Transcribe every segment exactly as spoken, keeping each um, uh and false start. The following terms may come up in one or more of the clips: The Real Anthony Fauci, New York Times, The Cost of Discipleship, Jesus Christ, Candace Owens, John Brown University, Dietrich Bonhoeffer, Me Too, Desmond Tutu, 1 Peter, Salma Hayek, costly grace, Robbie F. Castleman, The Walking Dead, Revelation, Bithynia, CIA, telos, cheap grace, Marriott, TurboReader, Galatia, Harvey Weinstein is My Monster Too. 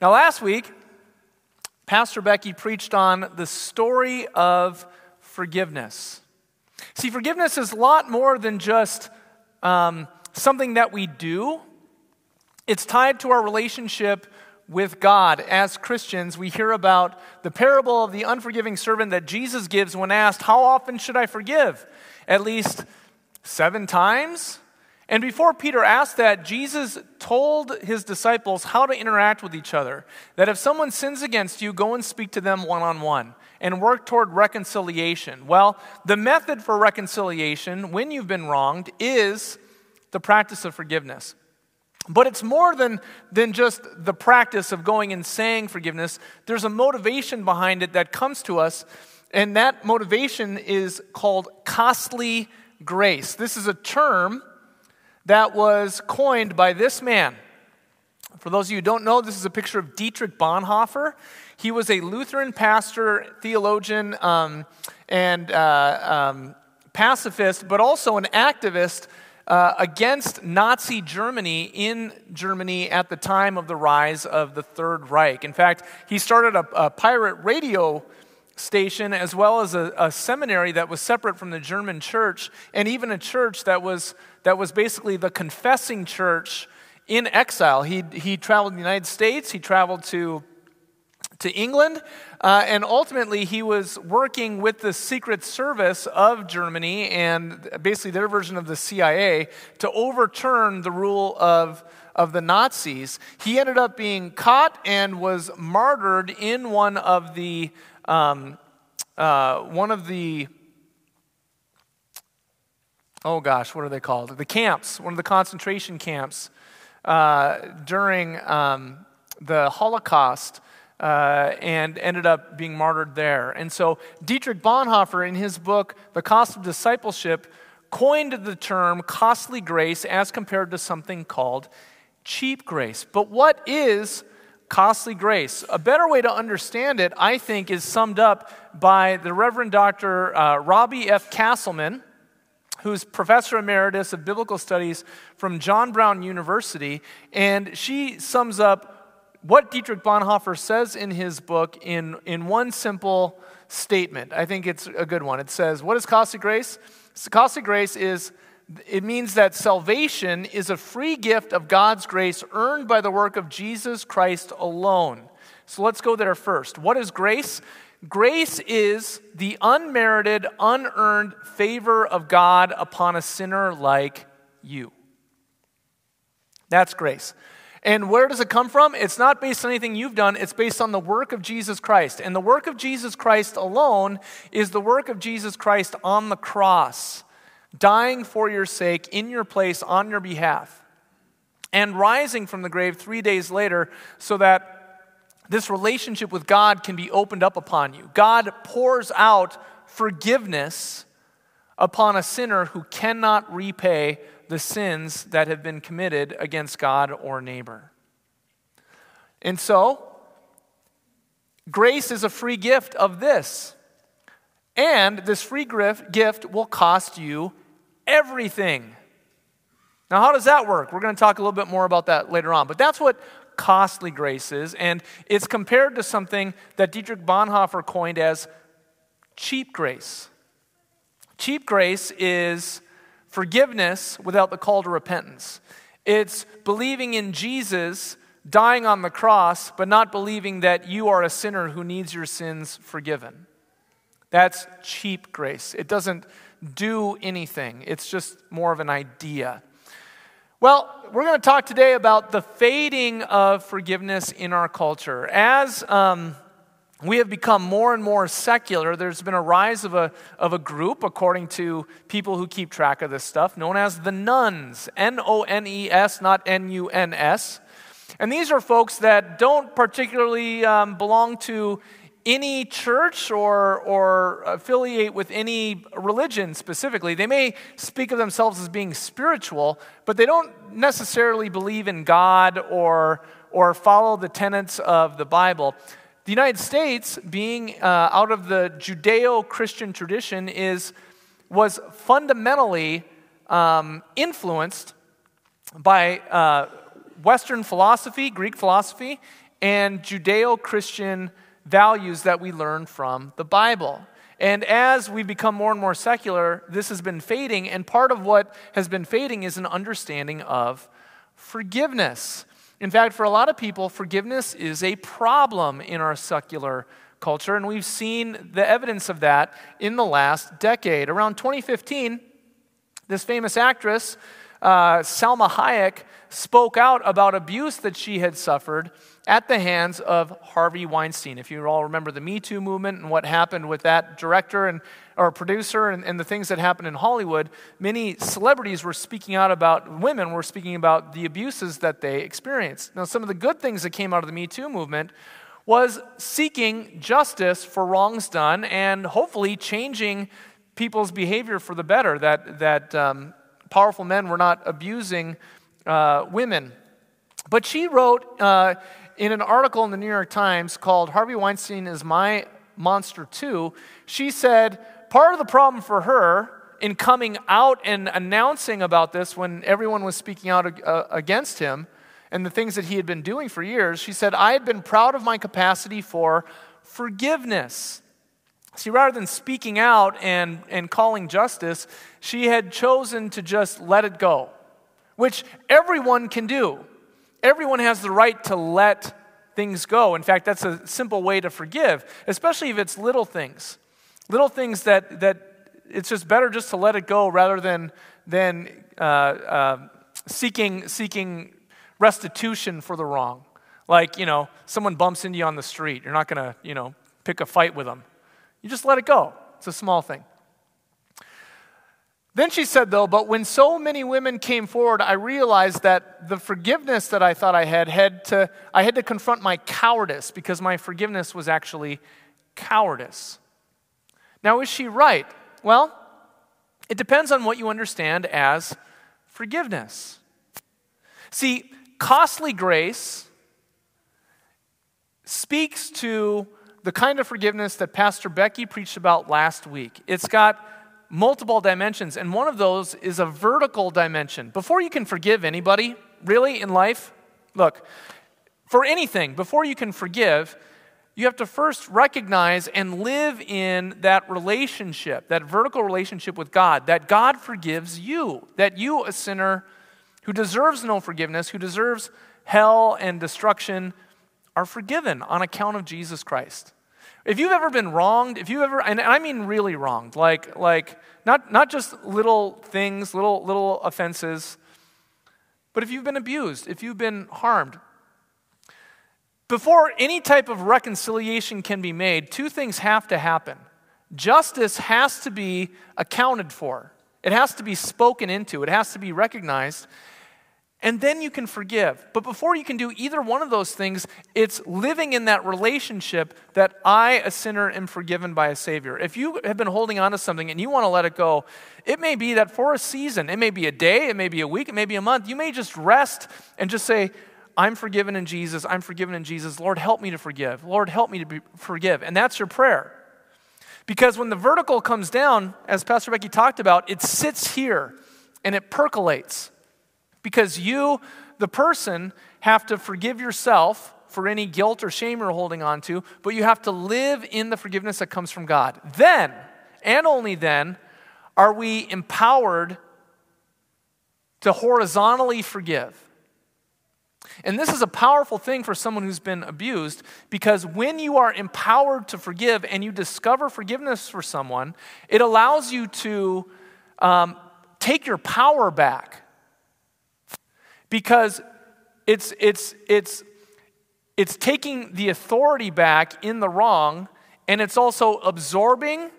Now, last week, Pastor Becky preached on the story of forgiveness. See, forgiveness is a lot more than just um, something that we do. It's tied to our relationship with God. As Christians, we hear about the parable of the unforgiving servant that Jesus gives when asked, "How often should I forgive?" At least seven times? And before Peter asked that, Jesus told his disciples how to interact with each other. That if someone sins against you, go and speak to them one-on-one and work toward reconciliation. Well, the method for reconciliation when you've been wronged is the practice of forgiveness. But it's more than, than just the practice of going and saying forgiveness. There's a motivation behind it that comes to us, and that motivation is called costly grace. This is a term that was coined by this man. For those of you who don't know, this is a picture of Dietrich Bonhoeffer. He was a Lutheran pastor, theologian, um, and uh, um, pacifist, but also an activist uh, against Nazi Germany in Germany at the time of the rise of the Third Reich. In fact, he started a, a pirate radio station as well as a, a seminary that was separate from the German church, and even a church that was that was basically the confessing church in exile. He he traveled to the United States, he traveled to to England, uh, and ultimately he was working with the Secret Service of Germany and basically their version of the C I A to overturn the rule of of the Nazis. He ended up being caught and was martyred in one of the Um, uh, one of the, oh gosh, what are they called? The camps, one of the concentration camps uh, during um, the Holocaust, uh, and ended up being martyred there. And so Dietrich Bonhoeffer, in his book, The Cost of Discipleship, coined the term costly grace as compared to something called cheap grace. But what is costly grace? A better way to understand it, I think, is summed up by the Reverend Doctor Uh, Robbie F. Castleman, who's Professor Emeritus of Biblical Studies from John Brown University, and she sums up what Dietrich Bonhoeffer says in his book in, in one simple statement. I think it's a good one. It says, what is costly grace? So costly grace is It means that salvation is a free gift of God's grace earned by the work of Jesus Christ alone. So let's go there first. What is grace? Grace is the unmerited, unearned favor of God upon a sinner like you. That's grace. And where does it come from? It's not based on anything you've done. It's based on the work of Jesus Christ. And the work of Jesus Christ alone is the work of Jesus Christ on the cross, dying for your sake, in your place, on your behalf, and rising from the grave three days later so that this relationship with God can be opened up upon you. God pours out forgiveness upon a sinner who cannot repay the sins that have been committed against God or neighbor. And so, grace is a free gift of this. And this free gift will cost you everything. Now, how does that work? We're going to talk a little bit more about that later on. But that's what costly grace is. And it's compared to something that Dietrich Bonhoeffer coined as cheap grace. Cheap grace is forgiveness without the call to repentance. It's believing in Jesus dying on the cross, but not believing that you are a sinner who needs your sins forgiven. That's cheap grace. It doesn't do anything. It's just more of an idea. Well, we're going to talk today about the fading of forgiveness in our culture. As um, we have become more and more secular, there's been a rise of a, of a group, according to people who keep track of this stuff, known as the nuns, N O N E S, not N U N S. And these are folks that don't particularly um, belong to any church or or affiliate with any religion specifically. They may speak of themselves as being spiritual, but they don't necessarily believe in God or or follow the tenets of the Bible. The United States, being uh, out of the Judeo-Christian tradition, is was fundamentally um, influenced by uh, Western philosophy, Greek philosophy, and Judeo-Christian values that we learn from the Bible. And as we become more and more secular, this has been fading, and part of what has been fading is an understanding of forgiveness. In fact, for a lot of people, forgiveness is a problem in our secular culture, and we've seen the evidence of that in the last decade. Around twenty fifteen, this famous actress, uh, Salma Hayek, spoke out about abuse that she had suffered at the hands of Harvey Weinstein. If you all remember the Me Too movement and what happened with that director and or producer and, and the things that happened in Hollywood, many celebrities were speaking out about, women were speaking about the abuses that they experienced. Now, some of the good things that came out of the Me Too movement was seeking justice for wrongs done and hopefully changing people's behavior for the better, that, that um, powerful men were not abusing uh, women. But she wrote uh, in an article in the New York Times called Harvey Weinstein is My Monster Too, she said, part of the problem for her in coming out and announcing about this when everyone was speaking out uh, against him and the things that he had been doing for years, she said, I had been proud of my capacity for forgiveness. See, rather than speaking out and, and calling justice, she had chosen to just let it go, which everyone can do. Everyone has the right to let things go. In fact, that's a simple way to forgive, especially if it's little things. Little things that, that it's just better just to let it go rather than, than uh, uh, seeking seeking restitution for the wrong. Like, you know, someone bumps into you on the street. You're not going to, you know, pick a fight with them. You just let it go. It's a small thing. Then she said, though, but when so many women came forward, I realized that the forgiveness that I thought I had, had to, I had to confront my cowardice because my forgiveness was actually cowardice. Now, is she right? Well, it depends on what you understand as forgiveness. See, costly grace speaks to the kind of forgiveness that Pastor Becky preached about last week. It's got multiple dimensions, and one of those is a vertical dimension. Before you can forgive anybody, really, in life, look, for anything, before you can forgive, you have to first recognize and live in that relationship, that vertical relationship with God, that God forgives you, that you, a sinner who deserves no forgiveness, who deserves hell and destruction, are forgiven on account of Jesus Christ. If you've ever been wronged, if you ever, and I mean really wronged, like like not not just little things, little little offenses, but if you've been abused, if you've been harmed, before any type of reconciliation can be made, two things have to happen. Justice has to be accounted for. It has to be spoken into. It has to be recognized. And then you can forgive. But before you can do either one of those things, it's living in that relationship that I, a sinner, am forgiven by a Savior. If you have been holding on to something and you want to let it go, it may be that for a season, it may be a day, it may be a week, it may be a month, you may just rest and just say, I'm forgiven in Jesus, I'm forgiven in Jesus, Lord, help me to forgive, Lord, help me to be, forgive. And that's your prayer. Because when the vertical comes down, as Pastor Becky talked about, it sits here and it percolates. Because you, the person, have to forgive yourself for any guilt or shame you're holding on to, but you have to live in the forgiveness that comes from God. Then, and only then, are we empowered to horizontally forgive. And this is a powerful thing for someone who's been abused, because when you are empowered to forgive and you discover forgiveness for someone, it allows you to um, take your power back. Because it's it's it's it's taking the authority back in the wrong, and it's also absorbing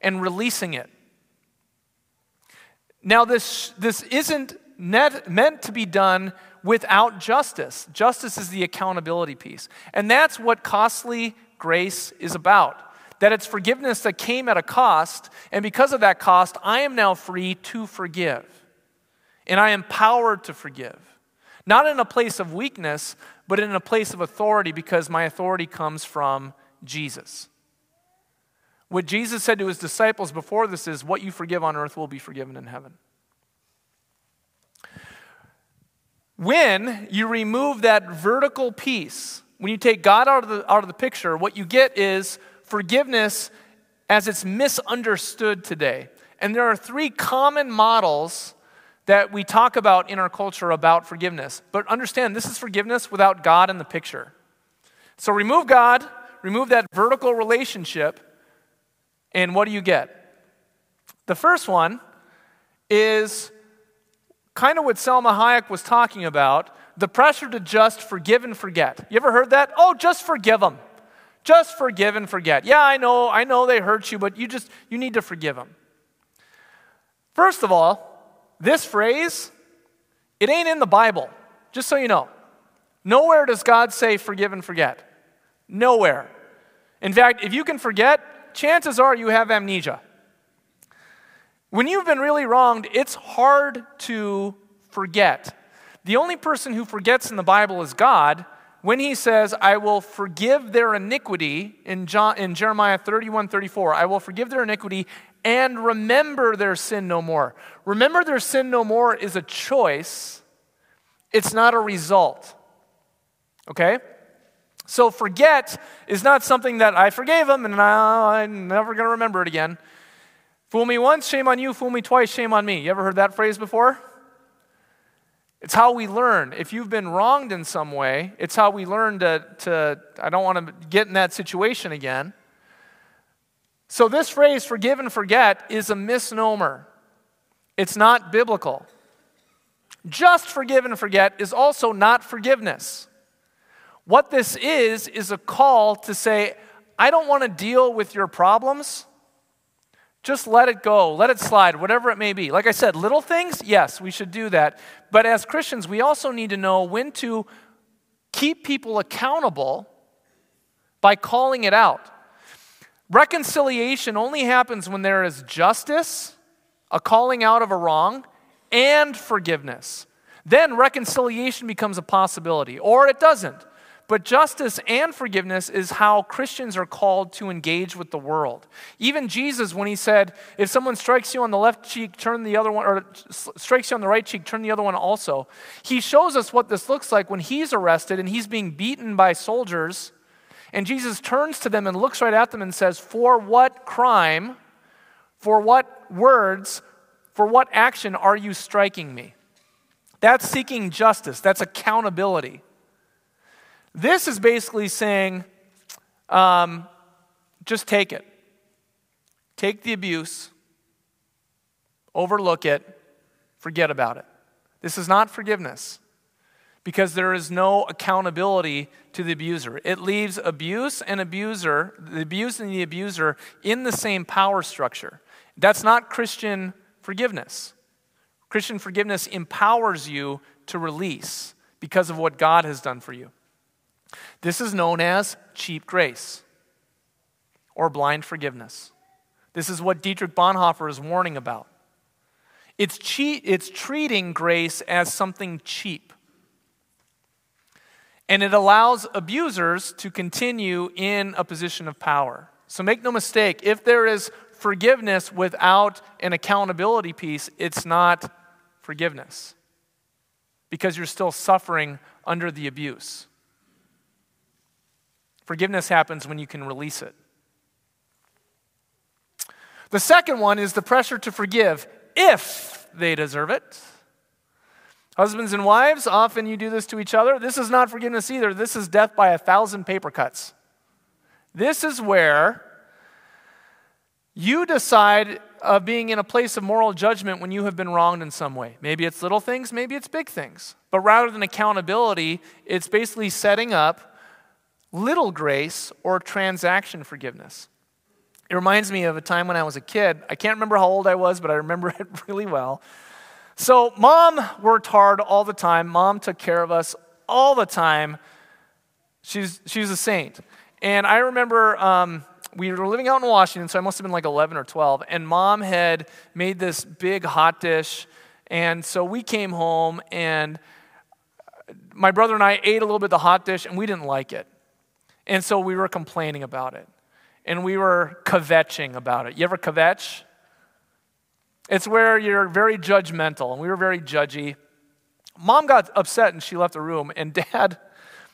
and releasing it. Now, this this isn't net, meant to be done without justice. Justice is the accountability piece, and that's what costly grace is about. That it's forgiveness that came at a cost, and because of that cost, I am now free to forgive, and I am empowered to forgive. Not in a place of weakness, but in a place of authority, because my authority comes from Jesus. What Jesus said to his disciples before this is, what you forgive on earth will be forgiven in heaven. When you remove that vertical piece when you take God out of the, out of the picture, what you get is forgiveness as it's misunderstood today. And there are three common models that we talk about in our culture about forgiveness. But understand, this is forgiveness without God in the picture. So remove God, remove that vertical relationship, and what do you get? The first one is kind of what Salma Hayek was talking about, the pressure to just forgive and forget. You ever heard that? Oh, just forgive them. Just forgive and forget. Yeah, I know, I know they hurt you, but you just, you need to forgive them. First of all, this phrase, it ain't in the Bible, just so you know. Nowhere does God say forgive and forget. Nowhere. In fact, if you can forget, chances are you have amnesia. When you've been really wronged, it's hard to forget. The only person who forgets in the Bible is God when he says, I will forgive their iniquity in, John, in Jeremiah thirty-one thirty-four. I will forgive their iniquity and remember their sin no more. Remember their sin no more is a choice. It's not a result. Okay? So forget is not something that I forgave them and I, I'm never going to remember it again. Fool me once, shame on you. Fool me twice, shame on me. You ever heard that phrase before? It's how we learn. If you've been wronged in some way, it's how we learn to, to I don't want to get in that situation again. So this phrase, forgive and forget, is a misnomer. It's not biblical. Just forgive and forget is also not forgiveness. What this is, is a call to say, I don't want to deal with your problems. Just let it go. Let it slide, whatever it may be. Like I said, little things, yes, we should do that. But as Christians, we also need to know when to keep people accountable by calling it out. Reconciliation only happens when there is justice, a calling out of a wrong, and forgiveness. Then reconciliation becomes a possibility, or it doesn't. But justice and forgiveness is how Christians are called to engage with the world. Even Jesus, when he said, if someone strikes you on the left cheek, turn the other one, or strikes you on the right cheek, turn the other one also. He shows us what this looks like when he's arrested and he's being beaten by soldiers. And Jesus turns to them and looks right at them and says, for what crime, for what words, for what action are you striking me? That's seeking justice. That's accountability. This is basically saying, um, just take it. Take the abuse, overlook it, forget about it. This is not forgiveness, because there is no accountability to the abuser. It leaves abuse and abuser, the abuse and the abuser in the same power structure. That's not Christian forgiveness. Christian forgiveness empowers you to release because of what God has done for you. This is known as cheap grace or blind forgiveness. This is what Dietrich Bonhoeffer is warning about. It's cheap, it's treating grace as something cheap. And it allows abusers to continue in a position of power. So make no mistake, if there is forgiveness without an accountability piece, it's not forgiveness, because you're still suffering under the abuse. Forgiveness happens when you can release it. The second one is the pressure to forgive if they deserve it. Husbands and wives, often you do this to each other. This is not forgiveness either. This is death by a thousand paper cuts. This is where you decide uh, being in a place of moral judgment when you have been wronged in some way. Maybe it's little things, maybe it's big things. But rather than accountability, it's basically setting up little grace or transaction forgiveness. It reminds me of a time when I was a kid. I can't remember how old I was, but I remember it really well. So mom worked hard all the time. Mom took care of us all the time. She's she's a saint. And I remember um, we were living out in Washington, so I must have been like eleven or twelve. And mom had made this big hot dish. And so we came home, and my brother and I ate a little bit of the hot dish, and we didn't like it. And so we were complaining about it. And we were kvetching about it. You ever kvetch? It's where you're very judgmental, and we were very judgy. Mom got upset, and she left the room, and Dad,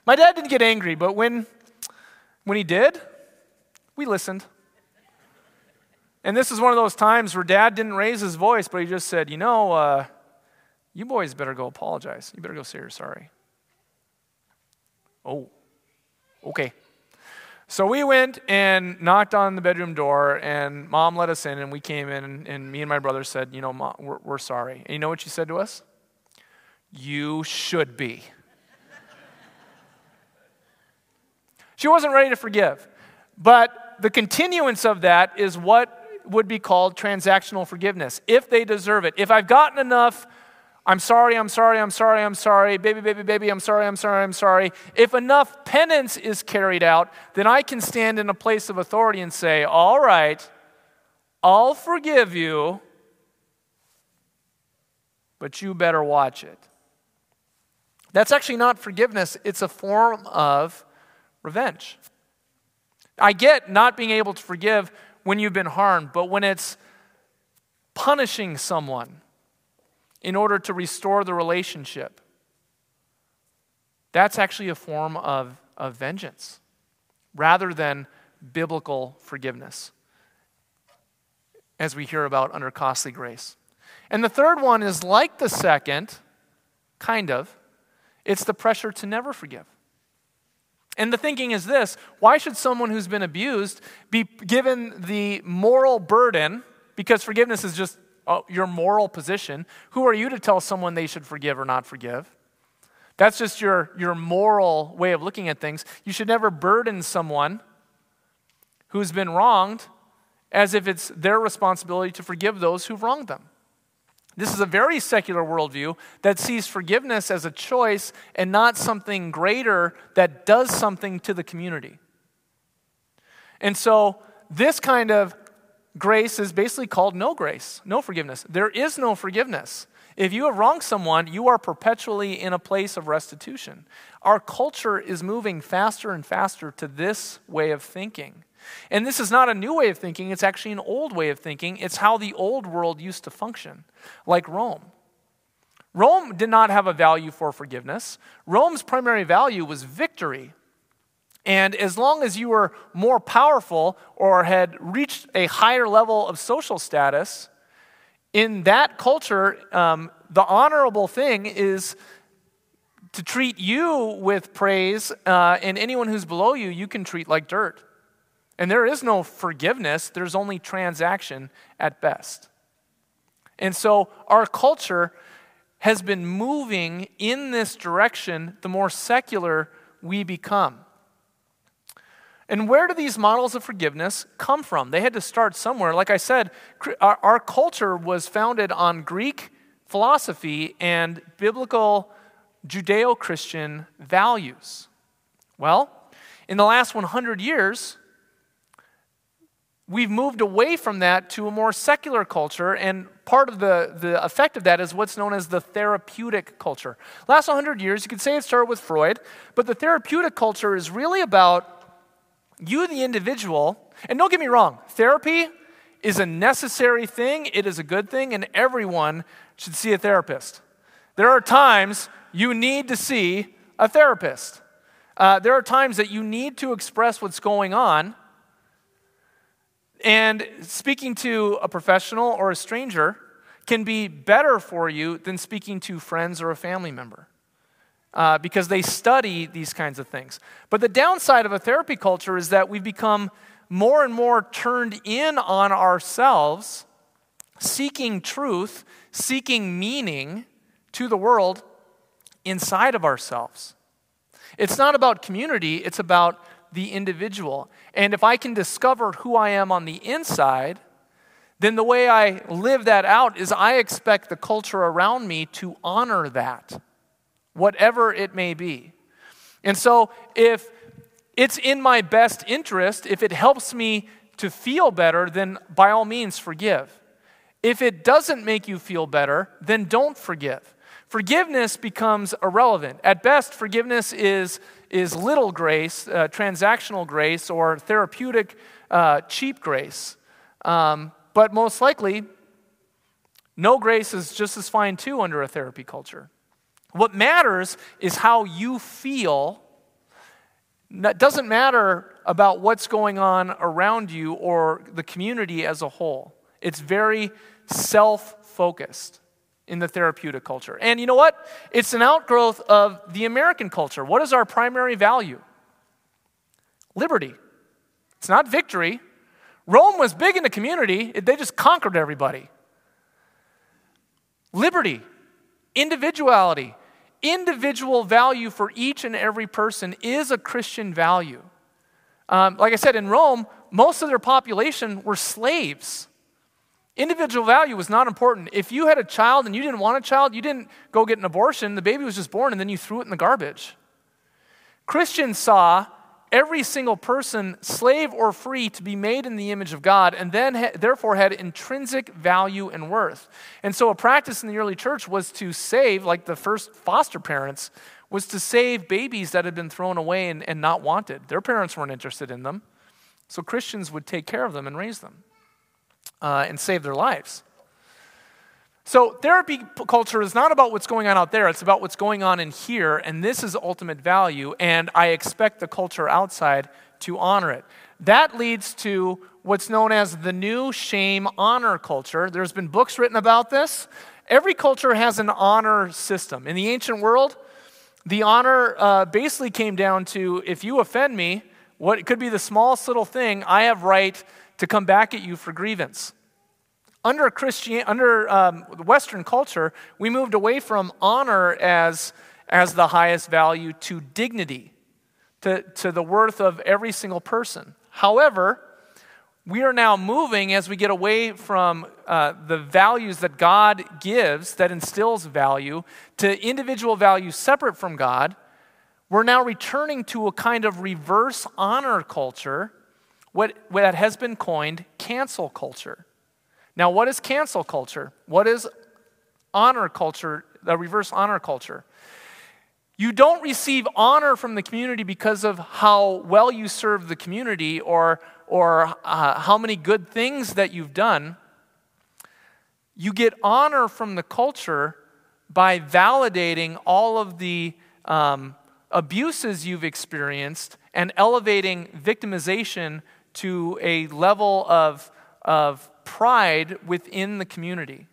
My dad didn't get angry, but when, when he did, we listened. And this is one of those times where Dad didn't raise his voice, but he just said, you know, uh, you boys better go apologize. You better go say you're sorry. Oh, okay. So we went and knocked on the bedroom door, and Mom let us in, and we came in, and, and me and my brother said, you know, Mom, we're, we're sorry. And you know what she said to us? You should be. She wasn't ready to forgive, but the continuance of that is what would be called transactional forgiveness, if they deserve it. If I've gotten enough, I'm sorry, I'm sorry, I'm sorry, I'm sorry, baby, baby, baby, I'm sorry, I'm sorry, I'm sorry. If enough penance is carried out, then I can stand in a place of authority and say, all right, I'll forgive you, but you better watch it. That's actually not forgiveness. It's a form of revenge. I get not being able to forgive when you've been harmed, but when it's punishing someone in order to restore the relationship, that's actually a form of, of vengeance rather than biblical forgiveness, as we hear about under costly grace. And the third one is like the second, kind of. It's the pressure to never forgive. And the thinking is this: why should someone who's been abused be given the moral burden, because forgiveness is just oh, your moral position. Who are you to tell someone they should forgive or not forgive? That's just your, your moral way of looking at things. You should never burden someone who's been wronged as if it's their responsibility to forgive those who've wronged them. This is a very secular worldview that sees forgiveness as a choice and not something greater that does something to the community. And so this kind of grace is basically called no grace, no forgiveness. There is no forgiveness. If you have wronged someone, you are perpetually in a place of restitution. Our culture is moving faster and faster to this way of thinking. And this is not a new way of thinking, it's actually an old way of thinking. It's how the old world used to function, like Rome. Rome did not have a value for forgiveness. Rome's primary value was victory. And as long as you were more powerful or had reached a higher level of social status, in that culture, um, the honorable thing is to treat you with praise, uh, and anyone who's below you, you can treat like dirt. And there is no forgiveness, there's only transaction at best. And so our culture has been moving in this direction the more secular we become. And where do these models of forgiveness come from? They had to start somewhere. Like I said, our, our culture was founded on Greek philosophy and biblical Judeo-Christian values. Well, in the last one hundred years, we've moved away from that to a more secular culture, and part of the, the effect of that is what's known as the therapeutic culture. Last one hundred years, you could say it started with Freud, but the therapeutic culture is really about you, the individual, and don't get me wrong, therapy is a necessary thing, it is a good thing, and everyone should see a therapist. There are times you need to see a therapist. Uh, there are times that you need to express what's going on, and speaking to a professional or a stranger can be better for you than speaking to friends or a family member, uh, because they study these kinds of things. But the downside of a therapy culture is that we've become more and more turned in on ourselves, seeking truth, seeking meaning to the world inside of ourselves. It's not about community, it's about the individual. And if I can discover who I am on the inside, then the way I live that out is I expect the culture around me to honor that, whatever it may be. And so if it's in my best interest, if it helps me to feel better, then by all means forgive. If it doesn't make you feel better, then don't forgive. Forgiveness becomes irrelevant. At best, forgiveness is is little grace, uh, transactional grace, or therapeutic uh, cheap grace. Um, but most likely, no grace is just as fine too under a therapy culture. What matters is how you feel It doesn't matter about what's going on around you or the community as a whole. It's very self-focused in the therapeutic culture. And you know what? It's an outgrowth of the American culture. What is our primary value? Liberty. It's not victory. Rome was big in the community. They just conquered everybody. Liberty, individuality, individual value for each and every person is a Christian value. Um, like I said, in Rome, most of their population were slaves. Individual value was not important. If you had a child and you didn't want a child, you didn't go get an abortion. The baby was just born and then you threw it in the garbage. Christians saw every single person, slave or free, to be made in the image of God, and then ha- therefore had intrinsic value and worth. And so a practice in the early church was to save, like the first foster parents, was to save babies that had been thrown away and, and not wanted. Their parents weren't interested in them, so Christians would take care of them and raise them uh, and save their lives. So therapy culture is not about what's going on out there. It's about what's going on in here, and this is ultimate value, and I expect the culture outside to honor it. That leads to what's known as the new shame-honor culture. There's been books written about this. Every culture has an honor system. In the ancient world, the honor uh, basically came down to, if you offend me, what it could be the smallest little thing, I have right to come back at you for grievance. Under Christian, under um, Western culture, we moved away from honor as, as the highest value to dignity, to, to the worth of every single person. However, we are now moving as we get away from uh, the values that God gives, that instills value, to individual value separate from God. We're now returning to a kind of reverse honor culture, what, what has been coined cancel culture. Now, what is cancel culture? What is honor culture, the reverse honor culture? You don't receive honor from the community because of how well you serve the community or, or uh, how many good things that you've done. You get honor from the culture by validating all of the um, abuses you've experienced and elevating victimization to a level of, of pride within the community.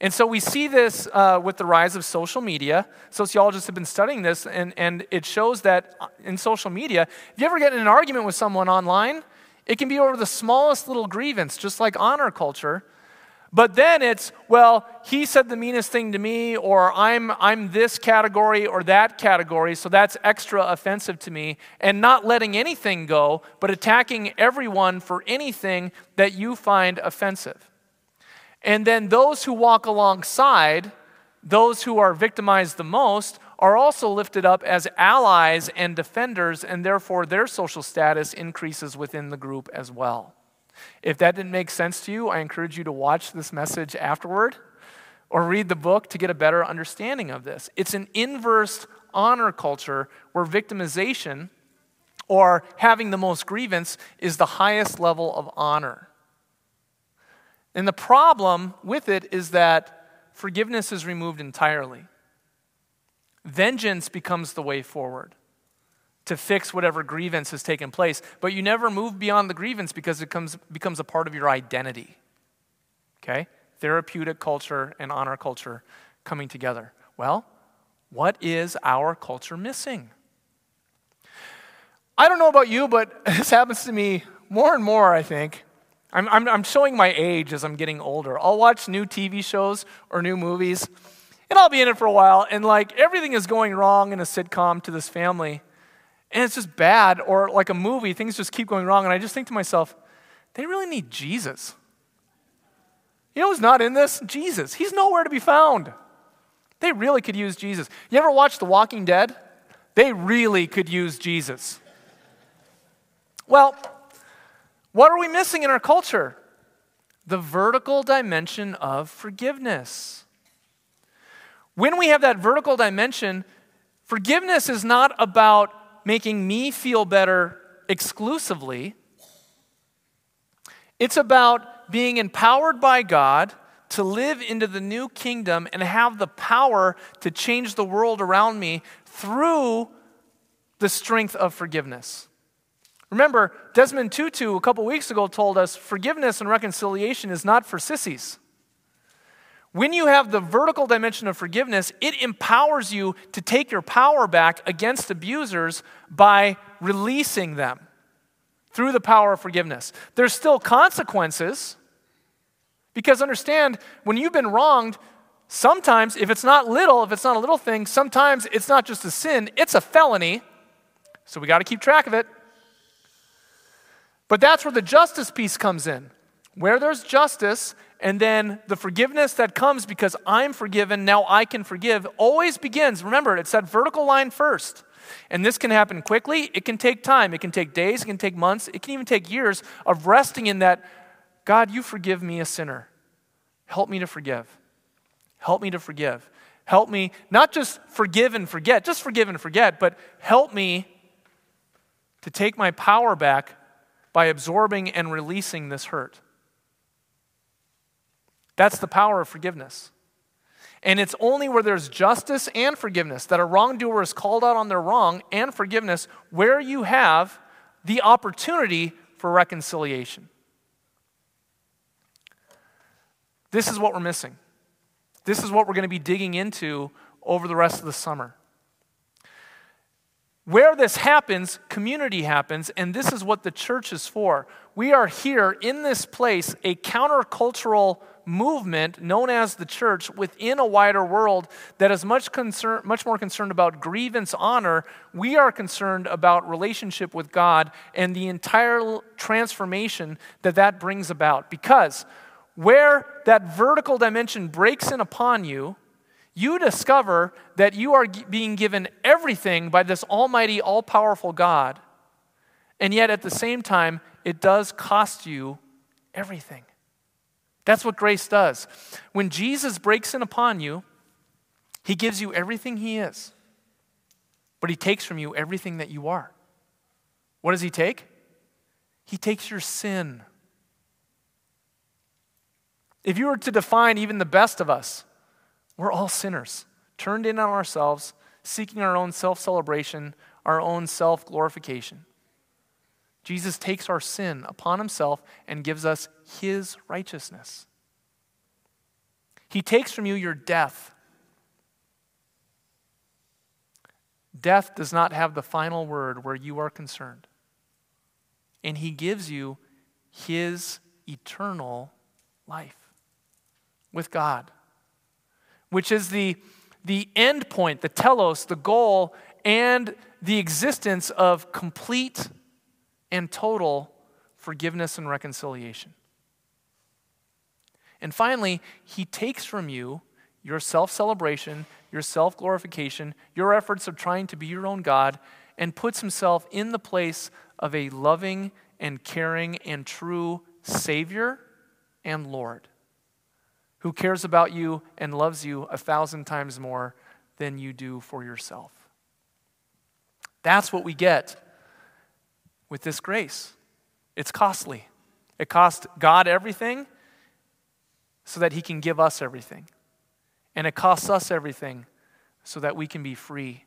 And so we see this uh, with the rise of social media. Sociologists have been studying this, and, and it shows that in social media, if you ever get in an argument with someone online, it can be over the smallest little grievance, just like honor culture. But then it's, well, he said the meanest thing to me, or I'm, I'm this category or that category, so that's extra offensive to me, and not letting anything go, but attacking everyone for anything that you find offensive. And then those who walk alongside, those who are victimized the most, are also lifted up as allies and defenders, and therefore their social status increases within the group as well. If that didn't make sense to you, I encourage you to watch this message afterward or read the book to get a better understanding of this. It's an inverse honor culture where victimization or having the most grievance is the highest level of honor. And the problem with it is that forgiveness is removed entirely. Vengeance becomes the way forward to fix whatever grievance has taken place. But you never move beyond the grievance because it comes, becomes a part of your identity. Okay? Therapeutic culture and honor culture coming together. Well, what is our culture missing? I don't know about you, but this happens to me more and more, I think. I'm, I'm, I'm showing my age as I'm getting older. I'll watch new T V shows or new movies, and I'll be in it for a while, and like everything is going wrong in a sitcom to this family. And it's just bad, or like a movie, things just keep going wrong. And I just think to myself, they really need Jesus. You know who's not in this? Jesus. He's nowhere to be found. They really could use Jesus. You ever watch The Walking Dead? They really could use Jesus. Well, what are we missing in our culture? The vertical dimension of forgiveness. When we have that vertical dimension, forgiveness is not about making me feel better exclusively. It's about being empowered by God to live into the new kingdom and have the power to change the world around me through the strength of forgiveness. Remember, Desmond Tutu a couple weeks ago told us forgiveness and reconciliation is not for sissies. When you have the vertical dimension of forgiveness, it empowers you to take your power back against abusers by releasing them through the power of forgiveness. There's still consequences, because understand, when you've been wronged, sometimes if it's not little, if it's not a little thing, sometimes it's not just a sin, it's a felony. So we got to keep track of it. But that's where the justice piece comes in. Where there's justice, and then the forgiveness that comes because I'm forgiven, now I can forgive, always begins. Remember, it's that vertical line first. And this can happen quickly. It can take time. It can take days. It can take months. It can even take years of resting in that, God, you forgive me, a sinner. Help me to forgive. Help me to forgive. Help me not just forgive and forget, just forgive and forget, but help me to take my power back by absorbing and releasing this hurt. That's the power of forgiveness. And it's only where there's justice and forgiveness that a wrongdoer is called out on their wrong and forgiveness, where you have the opportunity for reconciliation. This is what we're missing. This is what we're going to be digging into over the rest of the summer. Where this happens, community happens, and this is what the church is for. We are here in this place, a countercultural movement known as the church within a wider world that is much concern, much more concerned about grievance, honor. We are concerned about relationship with God and the entire transformation that that brings about. Because where that vertical dimension breaks in upon you, you discover that you are being given everything by this almighty, all-powerful God, and yet at the same time, it does cost you everything. That's what grace does. When Jesus breaks in upon you, he gives you everything he is, but he takes from you everything that you are. What does he take? He takes your sin. If you were to define even the best of us, we're all sinners, turned in on ourselves, seeking our own self-celebration, our own self-glorification. Jesus takes our sin upon himself and gives us his righteousness. He takes from you your death. Death does not have the final word where you are concerned. And he gives you his eternal life with God, which is the, the end point, the telos, the goal, and the existence of complete and total forgiveness and reconciliation. And finally, he takes from you your self-celebration, your self-glorification, your efforts of trying to be your own God, and puts himself in the place of a loving and caring and true Savior and Lord, who cares about you and loves you a thousand times more than you do for yourself. That's what we get with this grace. It's costly. It cost God everything so that he can give us everything. And it costs us everything so that we can be free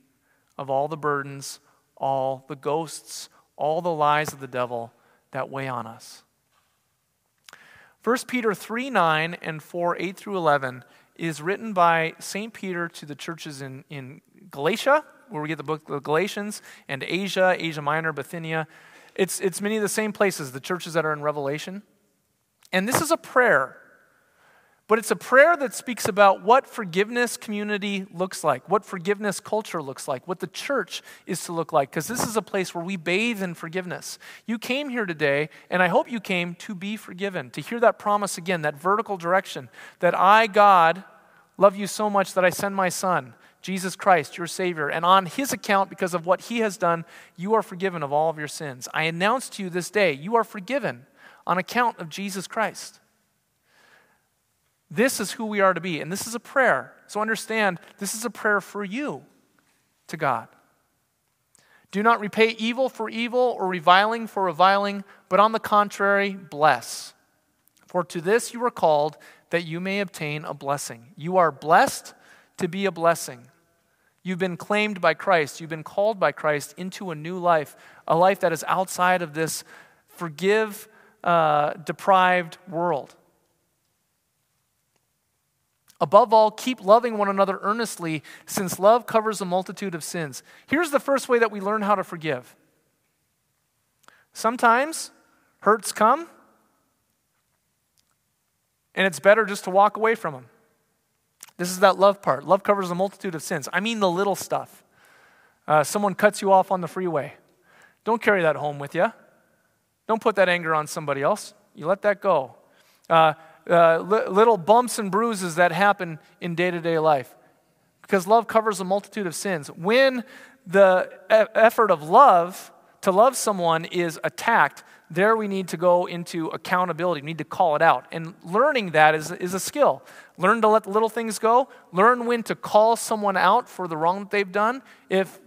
of all the burdens, all the ghosts, all the lies of the devil that weigh on us. First Peter three nine and four eight through eleven is written by Saint Peter to the churches in, in Galatia, where we get the book of Galatians, and Asia, Asia Minor, Bithynia. It's, it's many of the same places, the churches that are in Revelation. And this is a prayer, but it's a prayer that speaks about what forgiveness community looks like, what forgiveness culture looks like, what the church is to look like, because this is a place where we bathe in forgiveness. You came here today, and I hope you came to be forgiven, to hear that promise again, that vertical direction, that I, God, love you so much that I send my Son, Jesus Christ, your Savior, and on his account, because of what he has done, you are forgiven of all of your sins. I announce to you this day, you are forgiven on account of Jesus Christ. This is who we are to be, and this is a prayer. So understand, this is a prayer for you to God. Do not repay evil for evil or reviling for reviling, but on the contrary, bless. For to this you were called, that you may obtain a blessing. You are blessed to be a blessing. You've been claimed by Christ. You've been called by Christ into a new life, a life that is outside of this forgive, uh, deprived world. Above all, keep loving one another earnestly, since love covers a multitude of sins. Here's the first way that we learn how to forgive. Sometimes hurts come, and it's better just to walk away from them. This is that love part. Love covers a multitude of sins. I mean the little stuff. Uh, someone cuts you off on the freeway. Don't carry that home with you. Don't put that anger on somebody else. You let that go. Uh, Uh, li- little bumps and bruises that happen in day-to-day life, because love covers a multitude of sins. When the e- effort of love to love someone is attacked, there we need to go into accountability. We need to call it out, and learning that is, is a skill. Learn to let the little things go. Learn when to call someone out for the wrong that they've done. If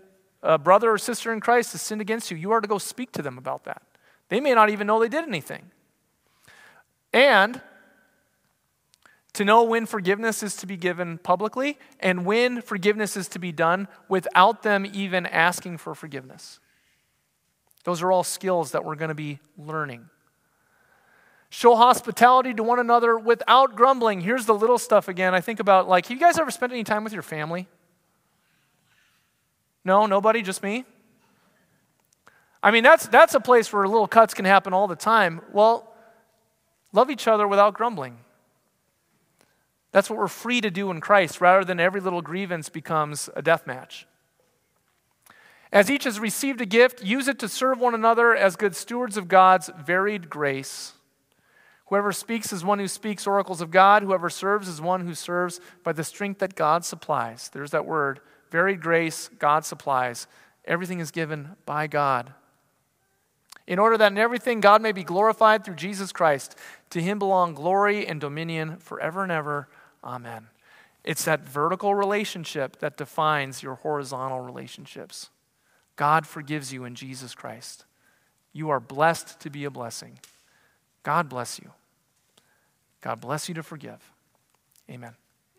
a brother or sister in Christ has sinned against you, you are to go speak to them about that. They may not even know they did anything. And to know when forgiveness is to be given publicly and when forgiveness is to be done without them even asking for forgiveness. Those are all skills that we're going to be learning. Show hospitality to one another without grumbling. Here's the little stuff again. I think about, like, have you guys ever spent any time with your family? No, nobody, just me? I mean, that's that's a place where little cuts can happen all the time. Well, love each other without grumbling. That's what we're free to do in Christ, rather than every little grievance becomes a death match. As each has received a gift, use it to serve one another as good stewards of God's varied grace. Whoever speaks is one who speaks oracles of God. Whoever serves is one who serves by the strength that God supplies. There's that word, varied grace, God supplies. Everything is given by God. In order that in everything God may be glorified through Jesus Christ. To him belong glory and dominion forever and ever. Amen. It's that vertical relationship that defines your horizontal relationships. God forgives you in Jesus Christ. You are blessed to be a blessing. God bless you. God bless you to forgive. Amen.